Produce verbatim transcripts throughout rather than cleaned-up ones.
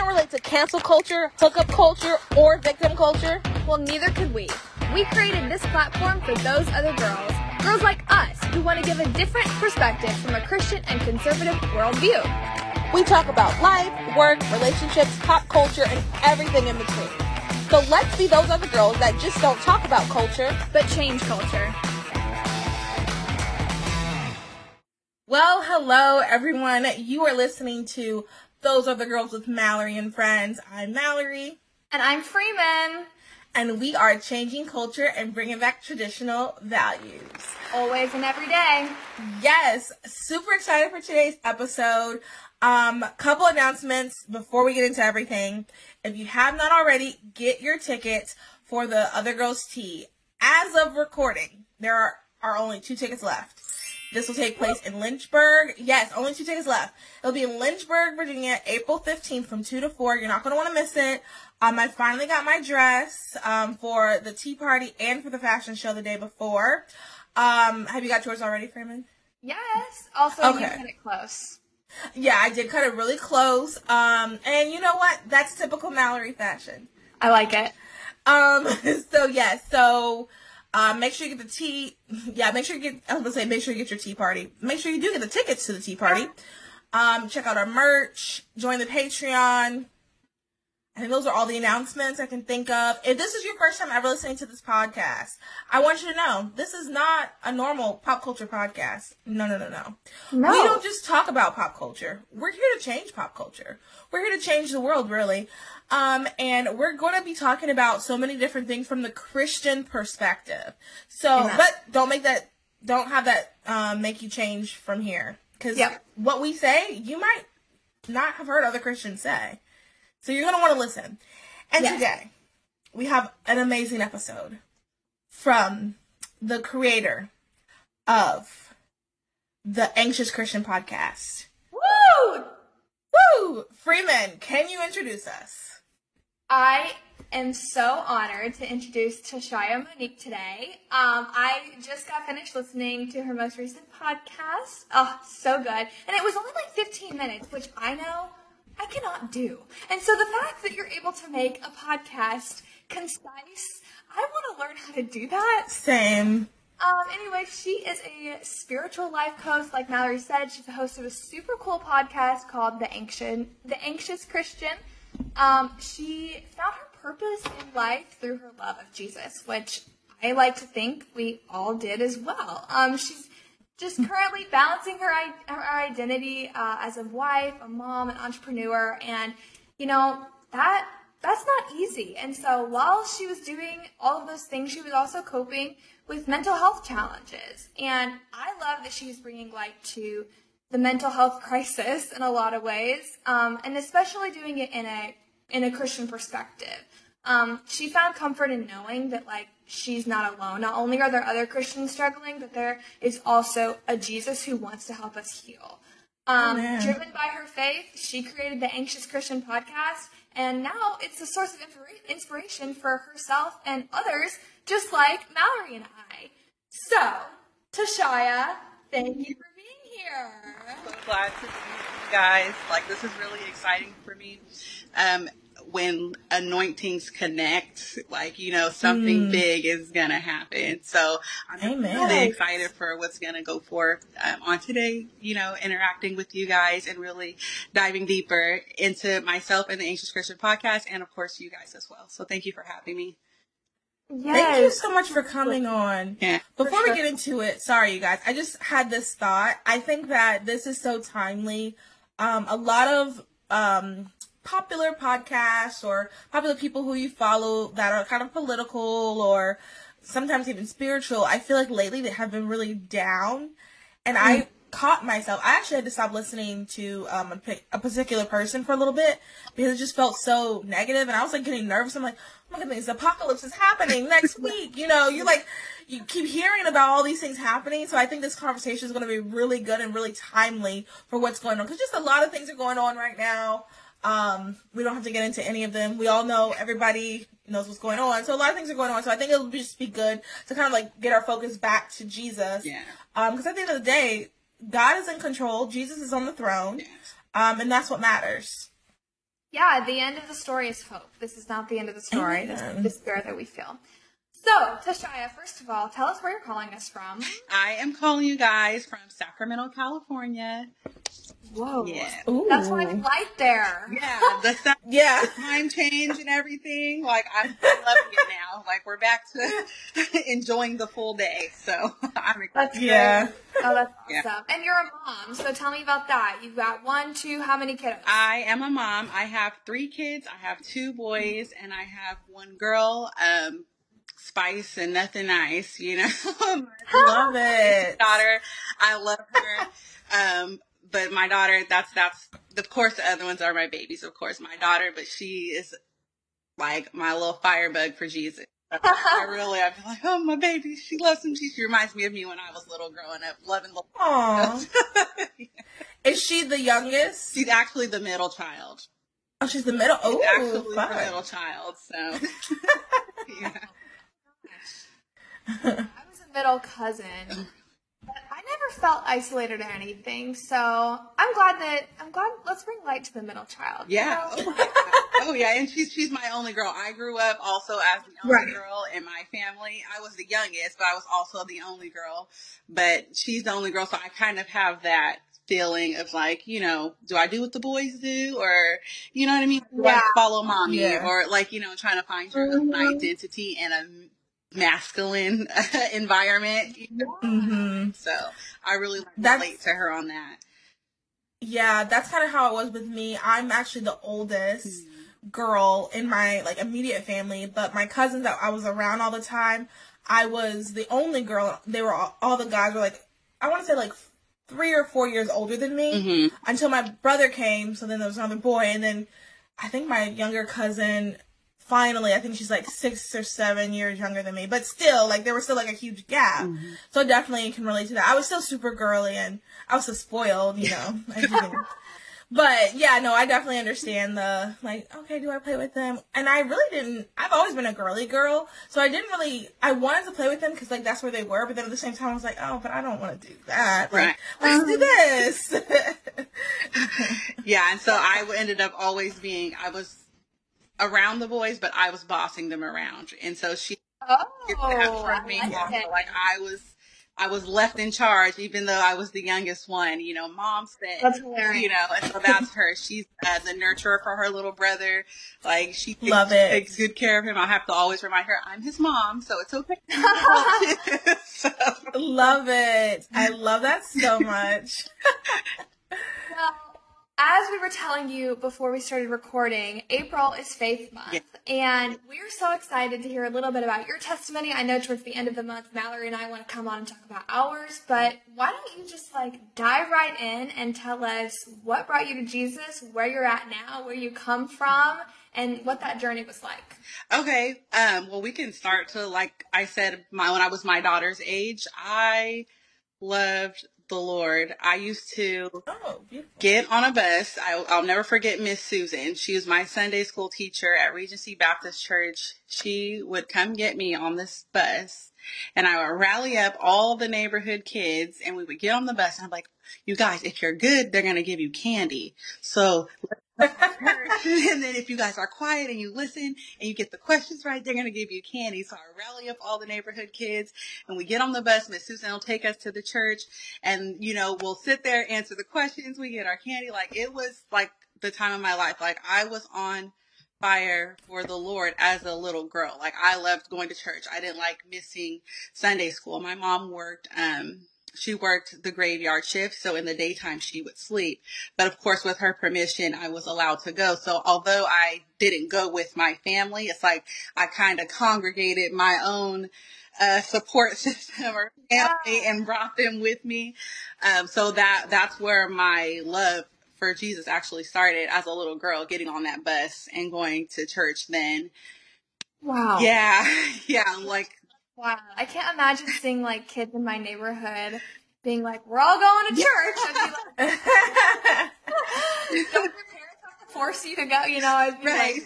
can't relate to cancel culture, hookup culture, or victim culture. Well, neither could we. We created this platform for those other girls. Girls like us who want to give a different perspective from a Christian and conservative worldview. We talk about life, work, relationships, pop culture, and everything in between. So let's be those other girls that just don't talk about culture, but change culture. Well, hello, everyone. You are listening to Those Other Girls with Mallory and Friends. I'm Mallory. And I'm Freeman. And we are changing culture and bringing back traditional values. Always and every day. Yes. Super excited for today's episode. Um, couple announcements before we get into everything. If you have not already, get your tickets for the Other Girls Tea. As of recording, there are, are only two tickets left. This will take place in Lynchburg. Yes, only two tickets left. It'll be in Lynchburg, Virginia, April fifteenth from two to four. You're not going to want to miss it. Um, I finally got my dress um, for the tea party and for the fashion show the day before. Um, have you got yours already, Freeman? Yes. Also, okay. You cut it close. Yeah, I did cut it really close. Um, and you know what? That's typical Mallory fashion. I like it. Um, so, yeah. So... Uh, make sure you get the tea. Yeah, make sure you get, I was going to say, make sure you get your tea party. Make sure you do get the tickets to the tea party. Um, check out our merch. Join the Patreon. I think those are all the announcements I can think of. If this is your first time ever listening to this podcast, I want you to know this is not a normal pop culture podcast. No, no, no, no. No. We don't just talk about pop culture. We're here to change pop culture. We're here to change the world, really. Um, and we're going to be talking about so many different things from the Christian perspective. So, yeah. But don't make that, don't have that um, make you change from here. Because yep. What we say, you might not have heard other Christians say. So you're going to want to listen. And yes. Today, we have an amazing episode from the creator of the Anxious Christian Podcast. Woo! Woo! Freeman, can you introduce us? I am so honored to introduce Tashyiah Monique today. Um, I just got finished listening to her most recent podcast. Oh, so good. And it was only like fifteen minutes, which I know... I cannot do. And so the fact that you're able to make a podcast concise, I want to learn how to do that. Same. Um, anyway, she is a spiritual life coach. Like Mallory said, she's the host of a super cool podcast called The Anxious, The Anxious Christian. Um, she found her purpose in life through her love of Jesus, which I like to think we all did as well. Um, she's just currently balancing her her identity uh, as a wife, a mom, an entrepreneur, and you know that that's not easy. And so while she was doing all of those things, she was also coping with mental health challenges. And I love that she's bringing light to the mental health crisis in a lot of ways, um, and especially doing it in a in a Christian perspective. Um, she found comfort in knowing that like. She's not alone. Not only are there other Christians struggling, but there is also a Jesus who wants to help us heal. Um, oh, driven by her faith, she created the Anxious Christian Podcast, and now it's a source of inspiration for herself and others, just like Mallory and I. So, Tashyiah, thank you for being here. I'm so glad to see you guys. Like, this is really exciting for me. Um, When anointings connect, like, you know, something mm. big is going to happen. So I'm Amen. really excited for what's going to go forth um, on today, you know, interacting with you guys and really diving deeper into myself and the Anxious Christian Podcast and, of course, you guys as well. So thank you for having me. Yes. Thank you so much for coming on. Yeah. Before sure. we get into it, sorry, you guys, I just had this thought. I think that this is so timely. Um, a lot of... Um, popular podcasts or popular people who you follow that are kind of political or sometimes even spiritual, I feel like lately they have been really down. And mm. I caught myself. I actually had to stop listening to um, a, a particular person for a little bit because it just felt so negative. And I was like getting nervous. I'm like, oh my goodness, apocalypse is happening next week. You know, you like, you keep hearing about all these things happening. So I think this conversation is going to be really good and really timely for what's going on. Because just a lot of things are going on right now. Um, we don't have to get into any of them. We all know, everybody knows what's going on. So a lot of things are going on. So I think it'll be just be good to kind of like get our focus back to Jesus. Yeah. Um, because at the end of the day, God is in control. Jesus is on the throne. Yes. Um, and that's what matters. Yeah, the end of the story is hope. This is not the end of the story. This is the despair that we feel. So, Tashyiah, first of all, tell us where you're calling us from. I am calling you guys from Sacramento, California. Whoa. Yeah. That's why we like there. Yeah. The sun, yeah. The time change and everything. Like, I'm loving it now. Like, we're back to enjoying the full day. So, I'm excited. That's yeah. Great. Oh, that's awesome. Yeah. And you're a mom. So, tell me about that. You've got one, two, how many kiddos? I am a mom. I have three kids. I have two boys and I have one girl. Um, Spice and nothing nice, you know. Love it. Daughter, I love her. Um, but my daughter, that's that's of course the other ones are my babies, of course, my daughter, but she is like my little firebug for Jesus. I really, I feel like, oh, my baby, she loves him. She, she reminds me of me when I was little growing up, loving little. Aww. Yeah. Is she the youngest? She's actually the middle child. Oh, she's the middle. Oh, actually fun. The middle child. So. Yeah. I was a middle cousin, but I never felt isolated or anything. So I'm glad that I'm glad. Let's bring light to the middle child. Yeah. You know? Oh yeah, and she's she's my only girl. I grew up also as the only right. girl in my family. I was the youngest, but I was also the only girl. But she's the only girl, so I kind of have that feeling of like, you know, do I do what the boys do, or you know what I mean? Do yeah. I follow mommy, yeah. or like, you know, trying to find your own mm-hmm. identity and a masculine uh, environment, you know? Mm-hmm. So I really that's, relate to her on that. Yeah, that's kind of how it was with me. I'm actually the oldest mm-hmm. girl in my like immediate family, but my cousins that I was around all the time, I was the only girl. They were all, all the guys were like, I want to say like three or four years older than me mm-hmm. until my brother came. So then there was another boy, and then I think my younger cousin finally, I think she's like six or seven years younger than me, but still, like, there was still like a huge gap. Mm-hmm. So I definitely can relate to that. I was still super girly and I was so spoiled, you know. But yeah, no, I definitely understand the like, okay, do I play with them? And I really didn't. I've always been a girly girl, so I didn't really. I wanted to play with them because like that's where they were, but then at the same time, I was like, oh, but I don't want to do that. Right? Like, let's do this. Yeah, and so I ended up always being. I was. around the boys, but I was bossing them around, and so she oh, from me. I like, like I was, I was left in charge, even though I was the youngest one. You know, mom said, that's you know, and so that's her. She's uh, the nurturer for her little brother. Like she takes, Love it. takes good care of him. I have to always remind her I'm his mom, so it's okay. So. Love it. I love that so much. As we were telling you before we started recording, April is Faith Month, yes. and we're so excited to hear a little bit about your testimony. I know towards the end of the month, Mallory and I want to come on and talk about ours, but why don't you just, like, dive right in and tell us what brought you to Jesus, where you're at now, where you come from, and what that journey was like. Okay. Um, well, we can start to, like I said, my, when I was my daughter's age, I loved the Lord. I used to oh, get on a bus. I, I'll never forget Miss Susan. She was my Sunday school teacher at Regency Baptist Church. She would come get me on this bus, and I would rally up all the neighborhood kids, and we would get on the bus, and I'm like, you guys, if you're good, they're going to give you candy. So let's and then if you guys are quiet and you listen and you get the questions right, they're going to give you candy. So I rally up all the neighborhood kids, and we get on the bus. Miss Susan will take us to the church, and, you know, we'll sit there, answer the questions. We get our candy. Like, it was like the time of my life. Like, I was on fire for the Lord as a little girl. Like, I loved going to church. I didn't like missing Sunday school. My mom worked, um, she worked the graveyard shift, so in the daytime she would sleep. But of course, with her permission, I was allowed to go. So although I didn't go with my family, it's like I kind of congregated my own uh, support system or family and brought them with me. Um, so that that's where my love for Jesus actually started, as a little girl, getting on that bus and going to church then. Wow. Yeah. Yeah. Like, wow. I can't imagine seeing, like, kids in my neighborhood being like, we're all going to church. I'd be like, don't your parents have to force you to go? You know, I'd be right.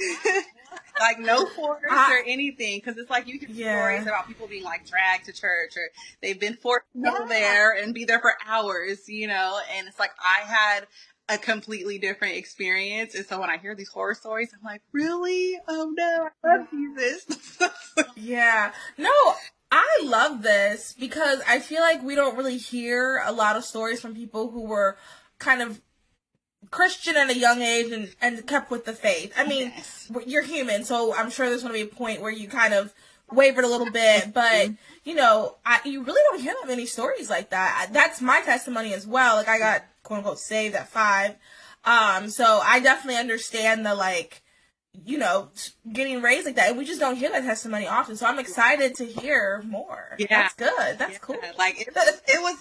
like, like, no force or anything, because it's like you can hear yeah. stories about people being, like, dragged to church, or they've been forced to yeah. go there and be there for hours, you know, and it's like I had a completely different experience. And so when I hear these horror stories, I'm like, really? Oh no, I love Jesus. Yeah. No, I love this because I feel like we don't really hear a lot of stories from people who were kind of Christian at a young age and, and kept with the faith. I mean, yes. You're human, so I'm sure there's going to be a point where you kind of wavered a little bit, but you know, I, you really don't hear that many stories like that. I, that's my testimony as well. Like I got quote unquote saved at five. Um, so I definitely understand the, like, you know, getting raised like that. And we just don't hear that testimony often. So I'm excited to hear more. Yeah. That's good. That's yeah. cool. Like it, it was,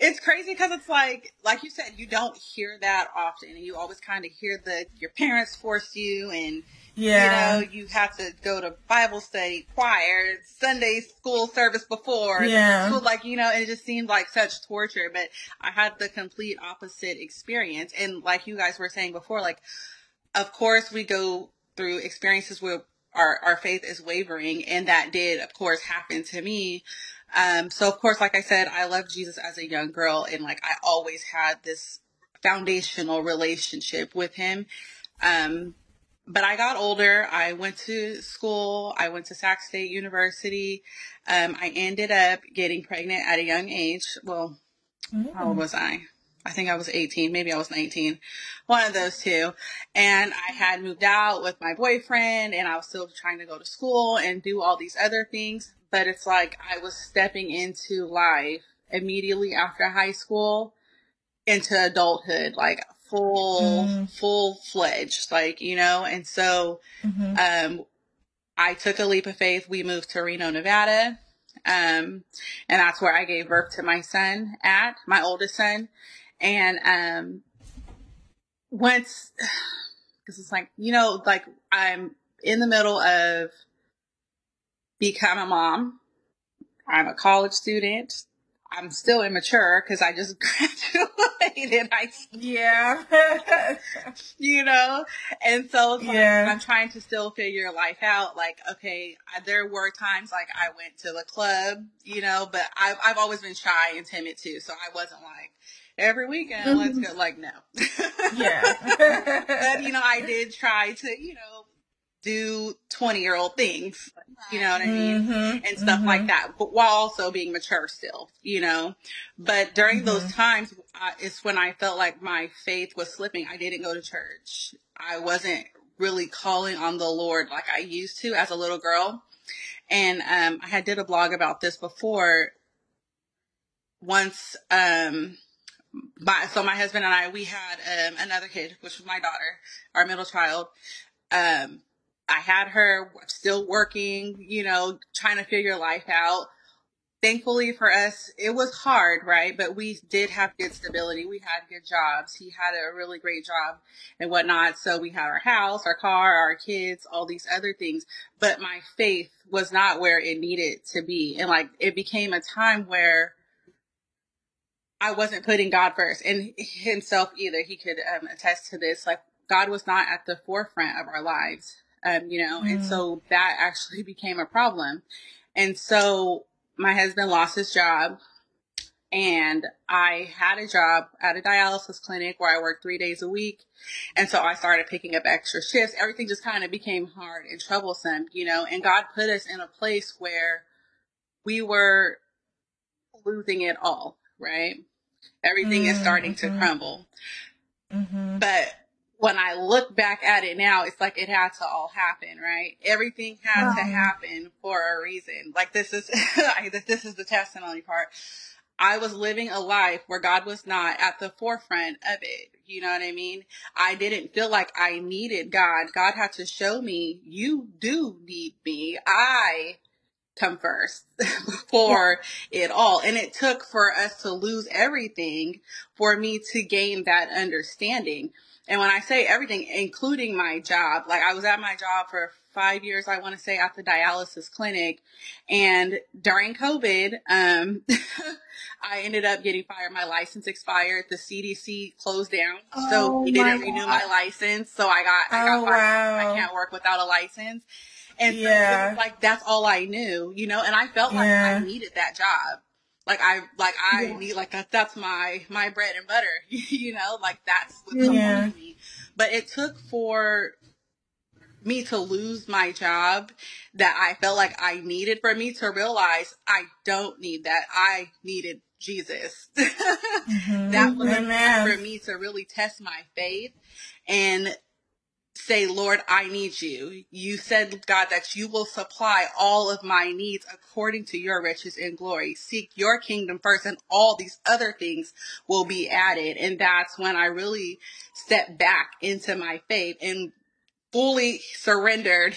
it's crazy because it's like, like you said, you don't hear that often, and you always kind of hear the, your parents forced you, and yeah. you know, you have to go to Bible study, choir, Sunday school service before. Yeah. So like, you know, it just seemed like such torture, but I had the complete opposite experience. And like you guys were saying before, like, of course we go through experiences where our, our faith is wavering. And that did, of course, happen to me. Um, so of course, like I said, I loved Jesus as a young girl. And like, I always had this foundational relationship with him. Um, But I got older. I went to school. I went to Sac State University. Um, I ended up getting pregnant at a young age. Well, mm. how old was I? I think I was eighteen. Maybe I was nineteen. One of those two. And I had moved out with my boyfriend, and I was still trying to go to school and do all these other things. But it's like I was stepping into life immediately after high school into adulthood. Like, full, mm. full-fledged, like, you know, and so mm-hmm. um, I took a leap of faith. We moved to Reno, Nevada, um, and that's where I gave birth to my son at, my oldest son, and um, once, because it's like, you know, like, I'm in the middle of becoming a mom, I'm a college student, I'm still immature because I just graduated. I, yeah. You know? And so it's like, yeah. I'm trying to still figure life out. Like, okay, I, there were times like I went to the club, you know, but I've, I've always been shy and timid too. So I wasn't like, every weekend, let's go. Like, no. Yeah. But, you know, I did try to, you know, do twenty year old things, you know what I mean? Mm-hmm, and stuff mm-hmm. like that, but while also being mature still, you know, but during mm-hmm. those times, uh, it's when I felt like my faith was slipping. I didn't go to church. I wasn't really calling on the Lord like I used to as a little girl. And, um, I had did a blog about this before. Once, um, my, so my husband and I, we had, um, another kid, which was my daughter, our middle child. Um, I had her still working, you know, trying to figure life out. Thankfully for us, it was hard, right? But we did have good stability. We had good jobs. He had a really great job and whatnot. So we had our house, our car, our kids, all these other things. But my faith was not where it needed to be. And like, it became a time where I wasn't putting God first, and himself either. He could um, attest to this. Like, God was not at the forefront of our lives. Um, you know, mm. and so that actually became a problem. And so my husband lost his job, and I had a job at a dialysis clinic where I worked three days a week. And so I started picking up extra shifts. Everything just kind of became hard and troublesome, you know, and God put us in a place where we were losing it all, right? Everything mm, is starting mm-hmm. to crumble. Mm-hmm. But when I look back at it now, it's like it had to all happen, right? Everything had wow. to happen for a reason. Like, this is, I, this is the testimony part. I was living a life where God was not at the forefront of it. You know what I mean? I didn't feel like I needed God. God had to show me, you do need me. I come first before yeah. it all. And it took for us to lose everything for me to gain that understanding. And when I say everything, including my job, like I was at my job for five years, I want to say, at the dialysis clinic. And during COVID, um, I ended up getting fired. My license expired. The C D C closed down. Oh, so it didn't God. renew my license. So I got, I got oh, fired. Wow. I can't work without a license. And yeah. so it was like, that's all I knew, you know, and I felt like yeah. I needed that job. Like I, like I yeah. need, like that, that's my, my bread and butter, you know, like that's what comes yeah. with me. But it took for me to lose my job that I felt like I needed for me to realize I don't need that. I needed Jesus. Mm-hmm. That was Amen. For me to really test my faith and say, Lord, I need you. You said, God, that you will supply all of my needs according to your riches and glory. Seek your kingdom first and all these other things will be added. And that's when I really stepped back into my faith and fully surrendered,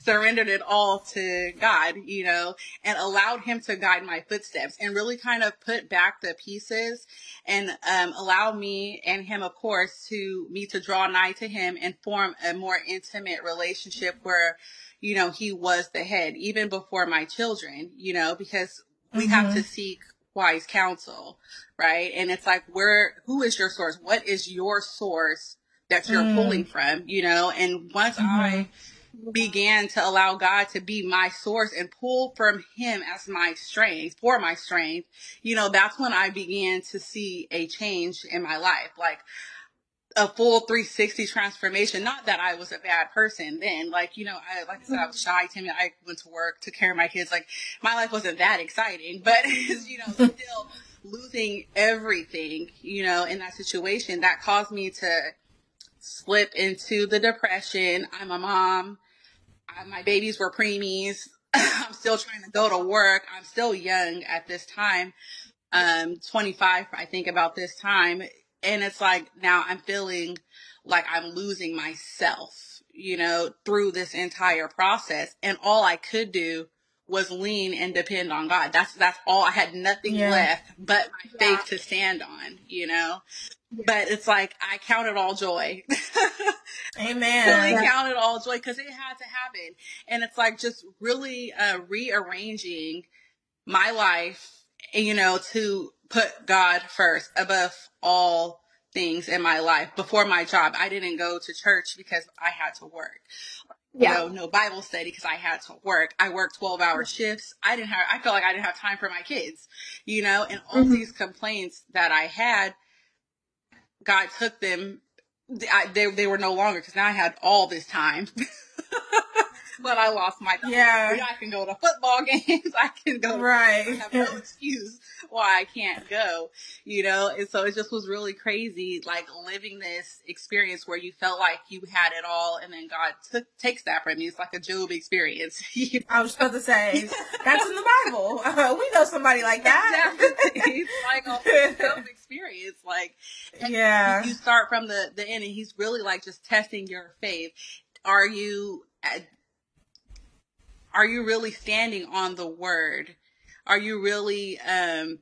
surrendered it all to God, you know, and allowed him to guide my footsteps and really kind of put back the pieces and um, allow me and him, of course, to me to draw nigh to him and form a more intimate relationship where, you know, he was the head even before my children, you know, because we mm-hmm. have to seek wise counsel, right? And it's like, where, who is your source? What is your source that you're mm. pulling from, you know? And once mm-hmm. I began to allow God to be my source and pull from him as my strength, for my strength, you know, that's when I began to see a change in my life, like a full three sixty transformation. Not that I was a bad person then, like, you know, I, like I said, I was shy, timid. I went to work, took care of my kids. Like my life wasn't that exciting, but you know, still losing everything, you know, in that situation that caused me to slip into the depression. I'm a mom. I, my babies were preemies. I'm still trying to go to work. I'm still young at this time. Um, twenty-five, I think, about this time. And it's like, now I'm feeling like I'm losing myself, you know, through this entire process. And all I could do was lean and depend on God. That's, that's all. I had nothing yeah. left but my yeah. faith to stand on, you know? But it's like, I count it all joy. Amen. Really yeah. count it all joy, because it had to happen. And it's like just really uh, rearranging my life, you know, to put God first above all things in my life. Before my job, I didn't go to church because I had to work. Yeah. No, no Bible study because I had to work. I worked twelve hour shifts. I didn't have, I felt like I didn't have time for my kids, you know, and all mm-hmm. these complaints that I had, God took them. I, they they were no longer, because now I had all this time. But I lost my time. Yeah. I can go to football games. I can go. Right. I have no excuse why I can't go, you know? And so it just was really crazy, like living this experience where you felt like you had it all, and then God took takes that from you. It's like a Job experience. You know? I was supposed to say, that's in the Bible. Uh, we know somebody like that. Exactly. It's like a Job experience. Like, yeah. You start from the, the end, and he's really like just testing your faith. Are you... At, Are you really standing on the word? Are you really um,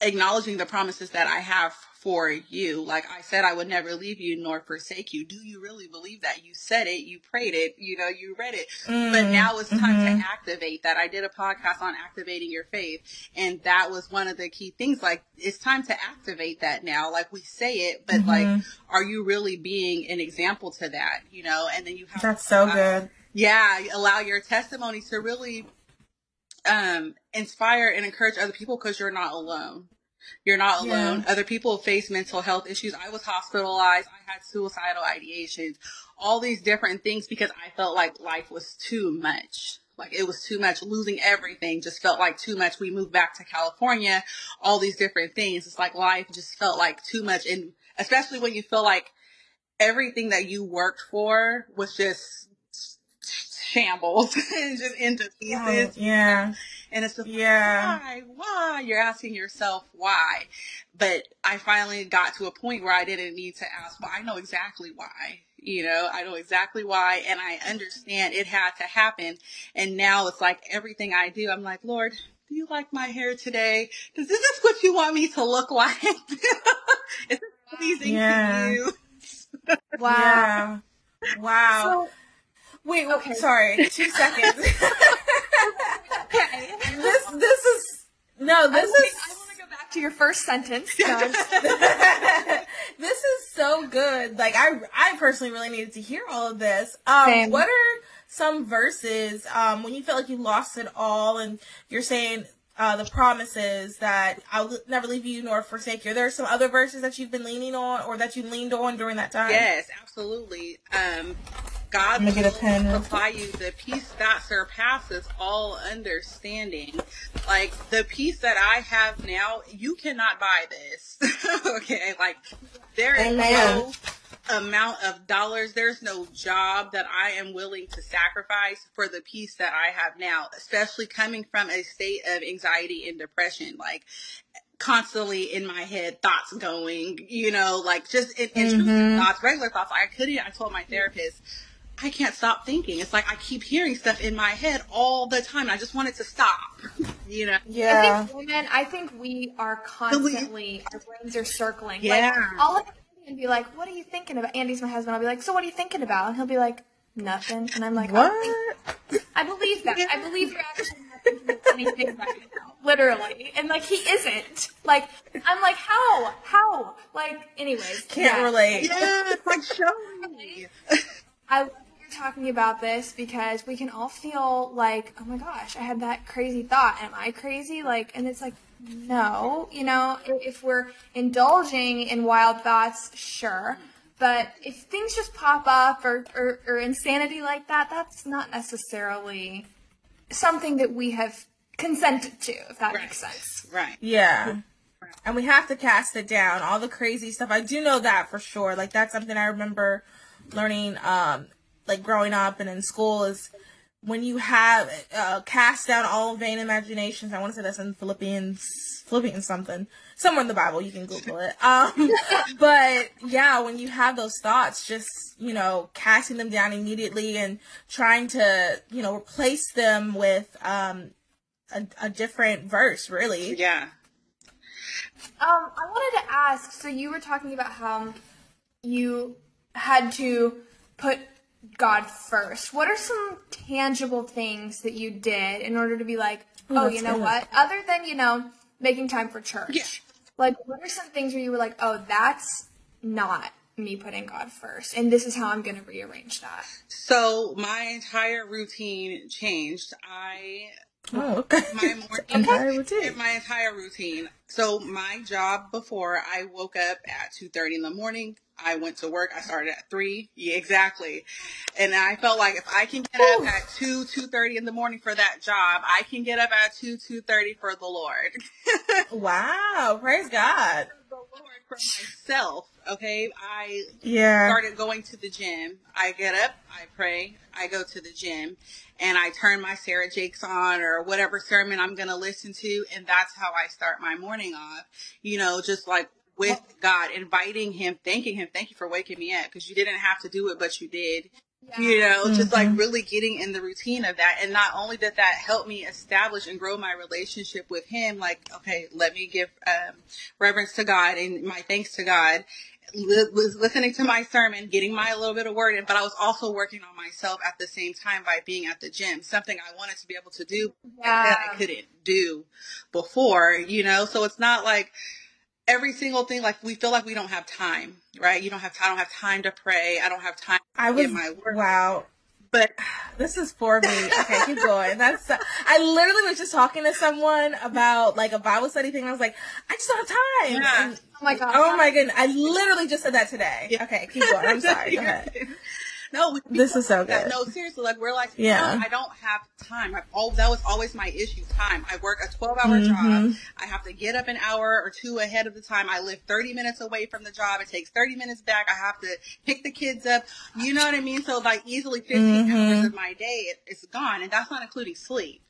acknowledging the promises that I have for you? Like I said, I would never leave you nor forsake you. Do you really believe that? You said it, you prayed it, you know, you read it, mm, but now it's time mm-hmm. to activate that. I did a podcast on activating your faith, and that was one of the key things. Like, it's time to activate that now. Like, we say it, but mm-hmm. like, are you really being an example to that? You know, and then you have that's to, so uh, good. Yeah, allow your testimony to really um, inspire and encourage other people, because you're not alone. You're not alone. Yeah. Other people face mental health issues. I was hospitalized. I had suicidal ideations, all these different things, because I felt like life was too much. Like, it was too much. Losing everything just felt like too much. We moved back to California, all these different things. It's like life just felt like too much. And especially when you feel like everything that you worked for was just shambles and just into pieces. Oh, yeah. And it's just yeah. like, why, why? You're asking yourself why. But I finally got to a point where I didn't need to ask why. I know exactly why. You know, I know exactly why. And I understand it had to happen. And now it's like everything I do, I'm like, Lord, do you like my hair today? Does this is what you want me to look like? Is this pleasing yeah. to you? Wow. Yeah. Wow. So, wait, okay. Sorry, two seconds. Okay. This, this is, no, this I wanna, is. I want to go back to your first sentence. No, this is so good. Like, I, I personally really needed to hear all of this. Um, what are some verses um, when you felt like you lost it all, and you're saying, uh, the promises that I'll never leave you nor forsake you. Are there some other verses that you've been leaning on or that you leaned on during that time? Yes, absolutely. Um, God will supply you the peace that surpasses all understanding. Like, the peace that I have now, you cannot buy this. Okay, like, there is no amount of dollars, there's no job that I am willing to sacrifice for the peace that I have now, especially coming from a state of anxiety and depression. Like, constantly in my head, thoughts going, you know, like just in, in mm-hmm. thoughts, regular thoughts. I couldn't, I told my therapist, I can't stop thinking. It's like I keep hearing stuff in my head all the time. And I just want it to stop, you know? Yeah. I think women, I think we are constantly, our brains are circling. Yeah. Like, all of and be like, what are you thinking about? Andy's my husband. I'll be like, so what are you thinking about? And he'll be like, nothing. And I'm like, what? I believe that. Yeah. I believe you're actually not thinking about anything right now. Literally. And like, he isn't. Like, I'm like, how? How? Like, anyways. Can't yeah. relate. Yeah, it's like, show me. I love that you're talking about this because we can all feel like, oh my gosh, I had that crazy thought. Am I crazy? Like, and it's like, no, you know, if we're indulging in wild thoughts, sure. But if things just pop up or, or, or insanity like that, that's not necessarily something that we have consented to, if that right. makes sense. Right. Yeah. And we have to cast it down, all the crazy stuff. I do know that for sure. Like, that's something I remember learning, um, like, growing up and in school is when you have uh, cast down all vain imaginations. I want to say that's in Philippians, Philippians something, somewhere in the Bible. You can Google it. Um, but yeah, when you have those thoughts, just, you know, casting them down immediately and trying to, you know, replace them with um, a, a different verse, really. Yeah. Um, I wanted to ask, so you were talking about how you had to put God first. What are some tangible things that you did in order to be like, oh, Ooh, you know good. what? Other than, you know, making time for church. Yeah. Like, what are some things where you were like, oh, that's not me putting God first, and this is how I'm going to rearrange that? So my entire routine changed. I... Oh, okay. My morning, okay. routine. My entire routine. So my job before, I woke up at two thirty in the morning. I went to work. I started at three. Yeah, exactly. And I felt like if I can get Ooh. up at two, two thirty in the morning for that job, I can get up at two, two thirty for the Lord. Wow. Praise God. The Lord for myself. Okay. I yeah. started going to the gym. I get up, I pray, I go to the gym, and I turn my Sarah Jakes on or whatever sermon I'm going to listen to. And that's how I start my morning off, you know, just like with God, inviting him, thanking him. Thank you for waking me up, because you didn't have to do it, but you did. Yeah. You know, mm-hmm. just like really getting in the routine of that. And not only did that help me establish and grow my relationship with him, like, okay, let me give um, reverence to God and my thanks to God. L- was listening to my sermon, getting my little bit of word in, but I was also working on myself at the same time by being at the gym, something I wanted to be able to do yeah. that I couldn't do before, you know? So it's not like every single thing, like, we feel like we don't have time, right? You don't have time. I don't have time to pray. I don't have time to I was, get my work. Wow. But this is for me. Okay, keep going. That's, uh, I literally was just talking to someone about, like, a Bible study thing. I was like, I just don't have time. Yeah. And, oh, my God. Oh, my goodness. I literally just said that today. Yeah. Okay, keep going. I'm sorry. Go ahead. No, this is so good. That, no, seriously, like, we're like, yeah. I don't have time. I've all, that was always my issue, time. I work a twelve-hour mm-hmm. job. I have to get up an hour or two ahead of the time. I live thirty minutes away from the job. It takes thirty minutes back. I have to pick the kids up. You know what I mean? So, like, easily fifteen mm-hmm. hours of my day, it, it's gone, and that's not including sleep.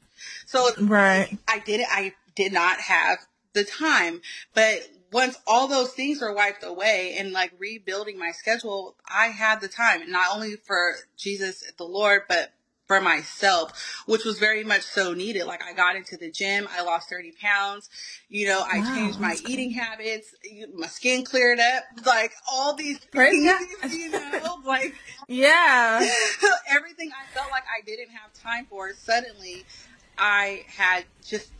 So, right. I did it. I did not have the time, but once all those things are wiped away and like rebuilding my schedule, I had the time, and not only for Jesus, the Lord, but for myself, which was very much so needed. Like, I got into the gym, I lost thirty pounds, you know, I wow, changed my eating cool. habits, my skin cleared up, like all these things, you know, like, yeah, everything I felt like I didn't have time for, suddenly I had just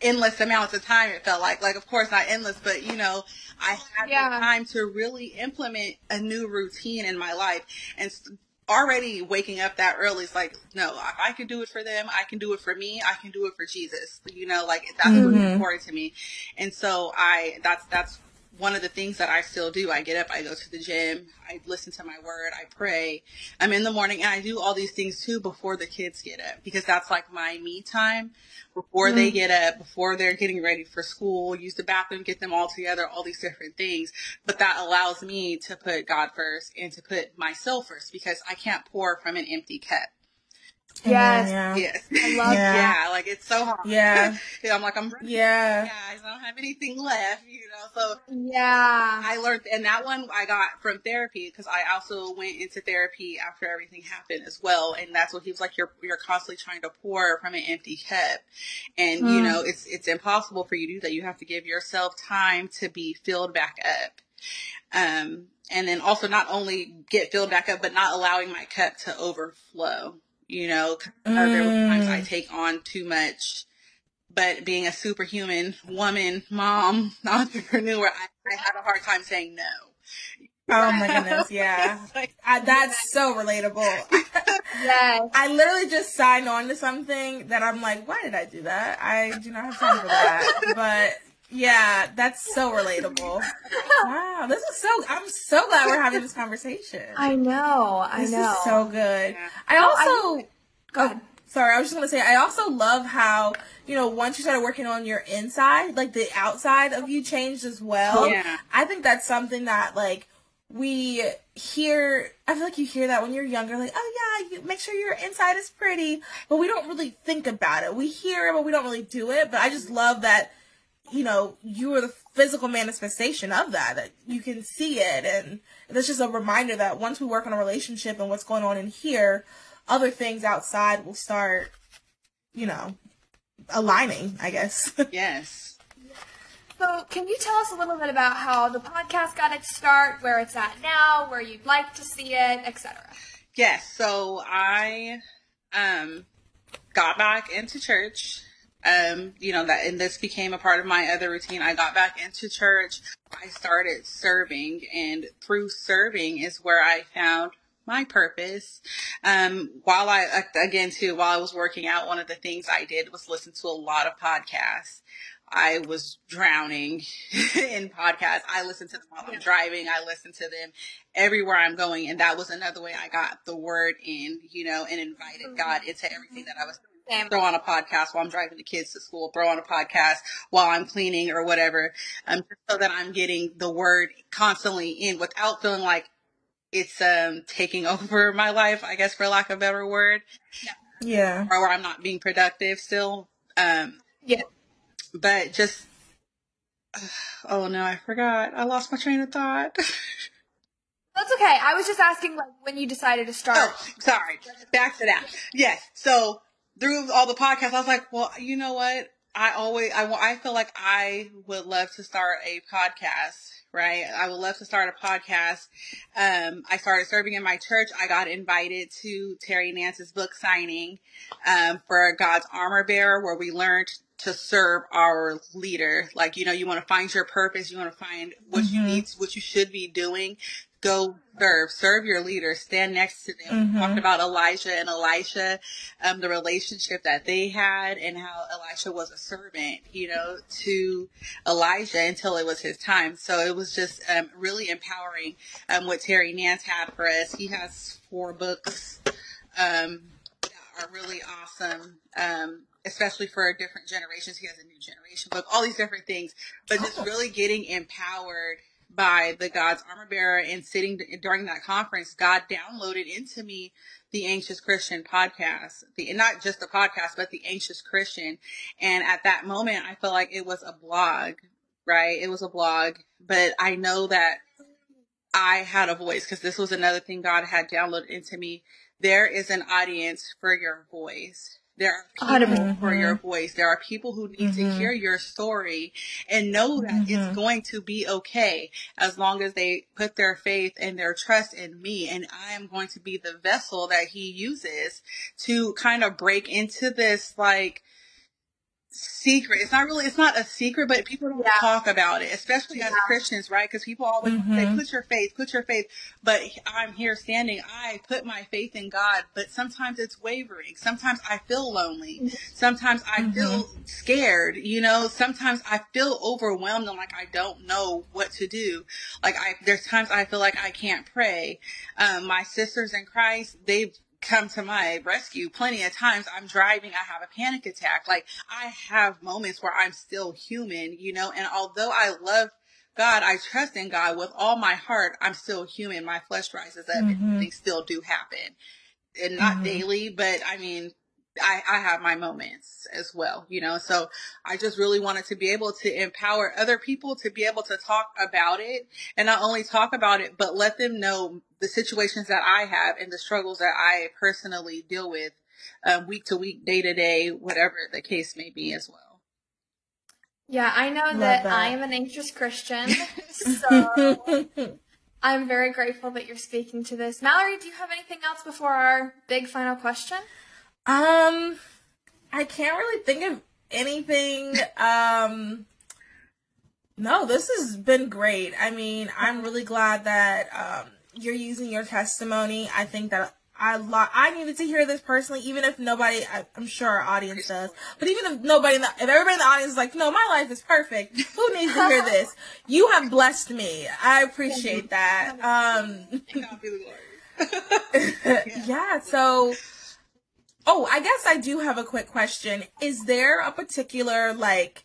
endless amounts of time, it felt like. Like, of course, not endless, but, you know, I had yeah. the time to really implement a new routine in my life. And already waking up that early is like, no, if I can do it for them, I can do it for me, I can do it for Jesus. You know, like that's mm-hmm. really important to me. And so I, that's, that's one of the things that I still do. I get up, I go to the gym, I listen to my word, I pray. I'm in the morning and I do all these things too before the kids get up, because that's like my me time before mm-hmm. they get up, before they're getting ready for school, use the bathroom, get them all together, all these different things. But that allows me to put God first and to put myself first, because I can't pour from an empty cup. Yes. Yeah. Yes. I love yeah. yeah. Like it's so hard. Yeah. I'm like, I'm running. Yeah. Yeah. I don't have anything left, you know? So yeah, I learned. And that one I got from therapy, because I also went into therapy after everything happened as well. And that's what he was like. You're, you're constantly trying to pour from an empty cup. And mm. you know, it's, it's impossible for you to do that. You have to give yourself time to be filled back up. Um, and then also not only get filled back up, but not allowing my cup to overflow. You know, mm. there were times I take on too much, but being a superhuman woman, mom, entrepreneur, I, I had a hard time saying no. Oh my goodness. Yeah. Like, I, that's so relatable. Yes. I literally just signed on to something that I'm like, why did I do that? I do not have time for that. But yeah, that's so relatable. Wow, this is so, I'm so glad we're having this conversation. I know, I this know. This is so good. Yeah. I also, I, go ahead. Sorry, I was just going to say, I also love how, you know, once you started working on your inside, like the outside of you changed as well. Yeah. I think that's something that, like, we hear, I feel like you hear that when you're younger, like, oh yeah, you make sure your inside is pretty, but we don't really think about it. We hear it, but we don't really do it. But I just love that, you know, you are the physical manifestation of that, that you can see it. And that's just a reminder that once we work on a relationship and what's going on in here, other things outside will start, you know, aligning, I guess. Yes. So can you tell us a little bit about how the podcast got its start, where it's at now, where you'd like to see it, et cetera? Yes. So I um, got back into church. Um, you know, that, and this became a part of my other routine. I got back into church. I started serving, and through serving is where I found my purpose. Um, while I, again, too, while I was working out, one of the things I did was listen to a lot of podcasts. I was drowning in podcasts. I listened to them while I'm driving. I listened to them everywhere I'm going. And that was another way I got the word in, you know, and invited God into everything that I was doing. Throw on a podcast while I'm driving the kids to school, throw on a podcast while I'm cleaning or whatever, um, just so that I'm getting the word constantly in without feeling like it's um, taking over my life, I guess, for lack of a better word. Yeah. Or I'm not being productive still. Um, yeah. But just, oh no, I forgot. I lost my train of thought. That's okay. I was just asking, like, when you decided to start. Oh, sorry. Back to that. Yes. So, through all the podcasts, I was like, well, you know what? I always, I, I feel like I would love to start a podcast, right? I would love to start a podcast. Um, I started serving in my church. I got invited to Terry Nance's book signing um, for God's Armor Bearer, where we learned to serve our leader. Like, you know, you want to find your purpose. You want to find what mm-hmm. you need, what you should be doing. Go serve, serve your leader, stand next to them. Mm-hmm. We talked about Elijah and Elisha, um, the relationship that they had and how Elisha was a servant, you know, to Elijah until it was his time. So it was just um, really empowering um, what Terry Nance had for us. He has four books um, that are really awesome, um, especially for different generations. He has a new generation book, all these different things, but just really getting empowered by the God's Armor Bearer. And sitting during that conference, God downloaded into me the Anxious Christian podcast, the, and not just the podcast, but the Anxious Christian. And at that moment, I felt like it was a blog, right? It was a blog, but I know that I had a voice, because this was another thing God had downloaded into me. There is an audience for your voice. There are people mm-hmm. for your voice. There are people who need mm-hmm. to hear your story and know that mm-hmm. it's going to be okay, as long as they put their faith and their trust in me. And I am going to be the vessel that he uses to kind of break into this, like, secret. It's not really, it's not a secret, but people don't yeah. talk about it, especially yeah. as Christians, right? Because people always mm-hmm. say, put your faith, put your faith. But I'm here standing. I put my faith in God, but sometimes it's wavering. Sometimes I feel lonely. Sometimes I mm-hmm. feel scared, you know, sometimes I feel overwhelmed and like, I don't know what to do. Like I, there's times I feel like I can't pray. Um, my sisters in Christ, they've come to my rescue plenty of times. I'm driving, I have a panic attack. Like I have moments where I'm still human, you know, and although I love God, I trust in God with all my heart, I'm still human. My flesh rises up mm-hmm. and things still do happen. And not mm-hmm. daily, but I mean, I, I have my moments as well, you know, so I just really wanted to be able to empower other people to be able to talk about it, and not only talk about it, but let them know the situations that I have and the struggles that I personally deal with um, week to week, day to day, whatever the case may be as well. Yeah, I know that, that I am an anxious Christian, so I'm very grateful that you're speaking to this. Mallory, do you have anything else before our big final question? Um, I can't really think of anything. Um, no, this has been great. I mean, I'm really glad that, um, you're using your testimony. I think that I lo- I needed to hear this personally, even if nobody, I, I'm sure our audience does, but even if nobody, in the, if everybody in the audience is like, no, my life is perfect, who needs to hear this? You have blessed me. I appreciate that. Um, yeah, so... Oh, I guess I do have a quick question. Is there a particular, like,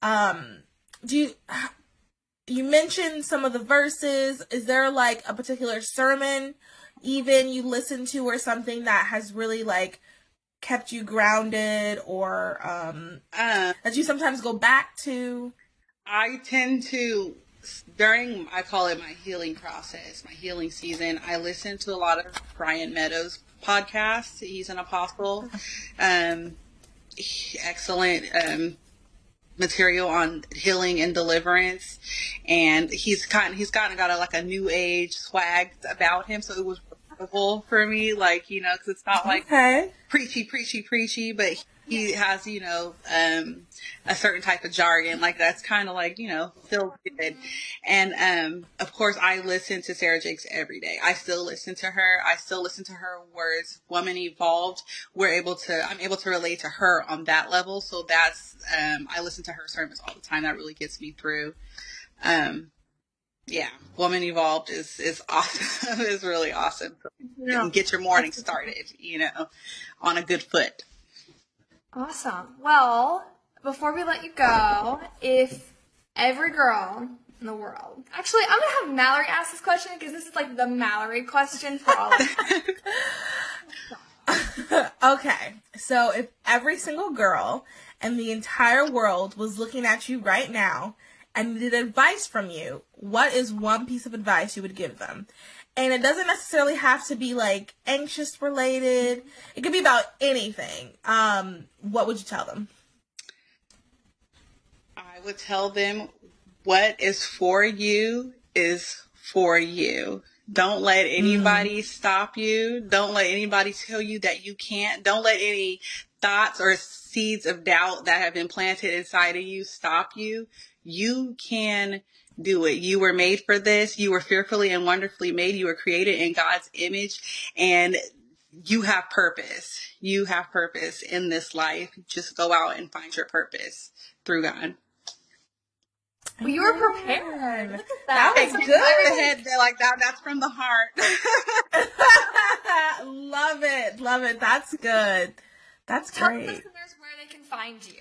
um, do you, you mentioned some of the verses. Is there, like, a particular sermon even you listen to or something that has really, like, kept you grounded or um, uh, that you sometimes go back to? I tend to, during, I call it my healing process, my healing season, I listen to a lot of Brian Meadows podcast. He's an apostle. Um, he, excellent um, material on healing and deliverance, and he's kind he's kind of got a, like a new age swag about him. So it was wonderful for me, like you know, because it's not like okay. preachy, preachy, preachy, but. He, He has, you know, um, a certain type of jargon, like that's kind of like, you know, feels good. And, um, of course, I listen to Sarah Jakes every day. I still listen to her. I still listen to her words. Woman Evolved. We're able to, I'm able to relate to her on that level. So that's, um, I listen to her sermons all the time. That really gets me through. Um, yeah. Woman Evolved is, is awesome. It's really awesome. Yeah. You can get your morning started, you know, on a good foot. Awesome. Well, before we let you go, if every girl in the world... Actually, I'm going to have Mallory ask this question because this is like the Mallory question for all of us. Okay. So if every single girl in the entire world was looking at you right now and needed advice from you, what is one piece of advice you would give them? And it doesn't necessarily have to be, like, anxious related. It could be about anything. Um, what would you tell them? I would tell them what is for you is for you. Don't let anybody mm. stop you. Don't let anybody tell you that you can't. Don't let any thoughts or seeds of doubt that have been planted inside of you stop you. You can do it. You were made for this. You were fearfully and wonderfully made. You were created in God's image, and you have purpose. You have purpose in this life. Just go out and find your purpose through God. Well, you were prepared. Look at that. That was good. Head there like that. That's from the heart. Love it. Love it. That's good. That's Tell great. Tell listeners where they can find you.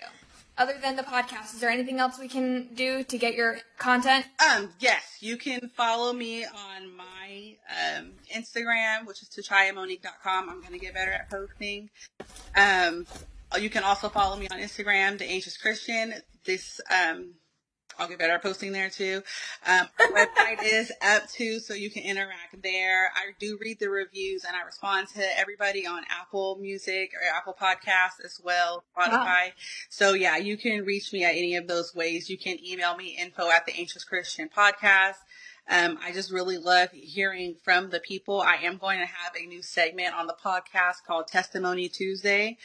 Other than the podcast, is there anything else we can do to get your content? Um, yes, you can follow me on my um, Instagram, which is tashyiah monique dot com. I'm going to get better at posting. Um, you can also follow me on Instagram, The Anxious Christian. This um, I'll get better at posting there too. Um, our website is up too, so you can interact there. I do read the reviews and I respond to everybody on Apple Music or Apple Podcasts as well, Spotify. Wow. So yeah, you can reach me at any of those ways. You can email me info at the Anxious Christian Podcast. Um, I just really love hearing from the people. I am going to have a new segment on the podcast called Testimony Tuesday.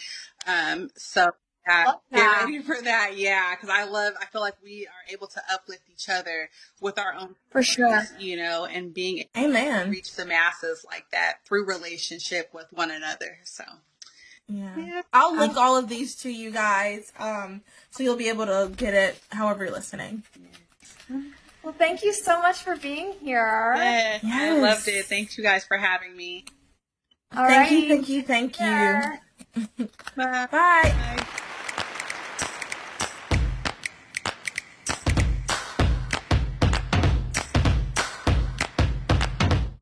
Um, so Uh, get ready for that. Yeah. Cause I love, I feel like we are able to uplift each other with our own, for sure, you know, and being able Amen. to reach the masses like that through relationship with one another. So yeah, yeah. I'll link all of these to you guys. Um, so you'll be able to get it however you're listening. Well, thank you so much for being here. Yes. Yes. I loved it. Thanks you guys for having me. All thank right. you. Thank you. Thank you. Bye. Bye. Bye.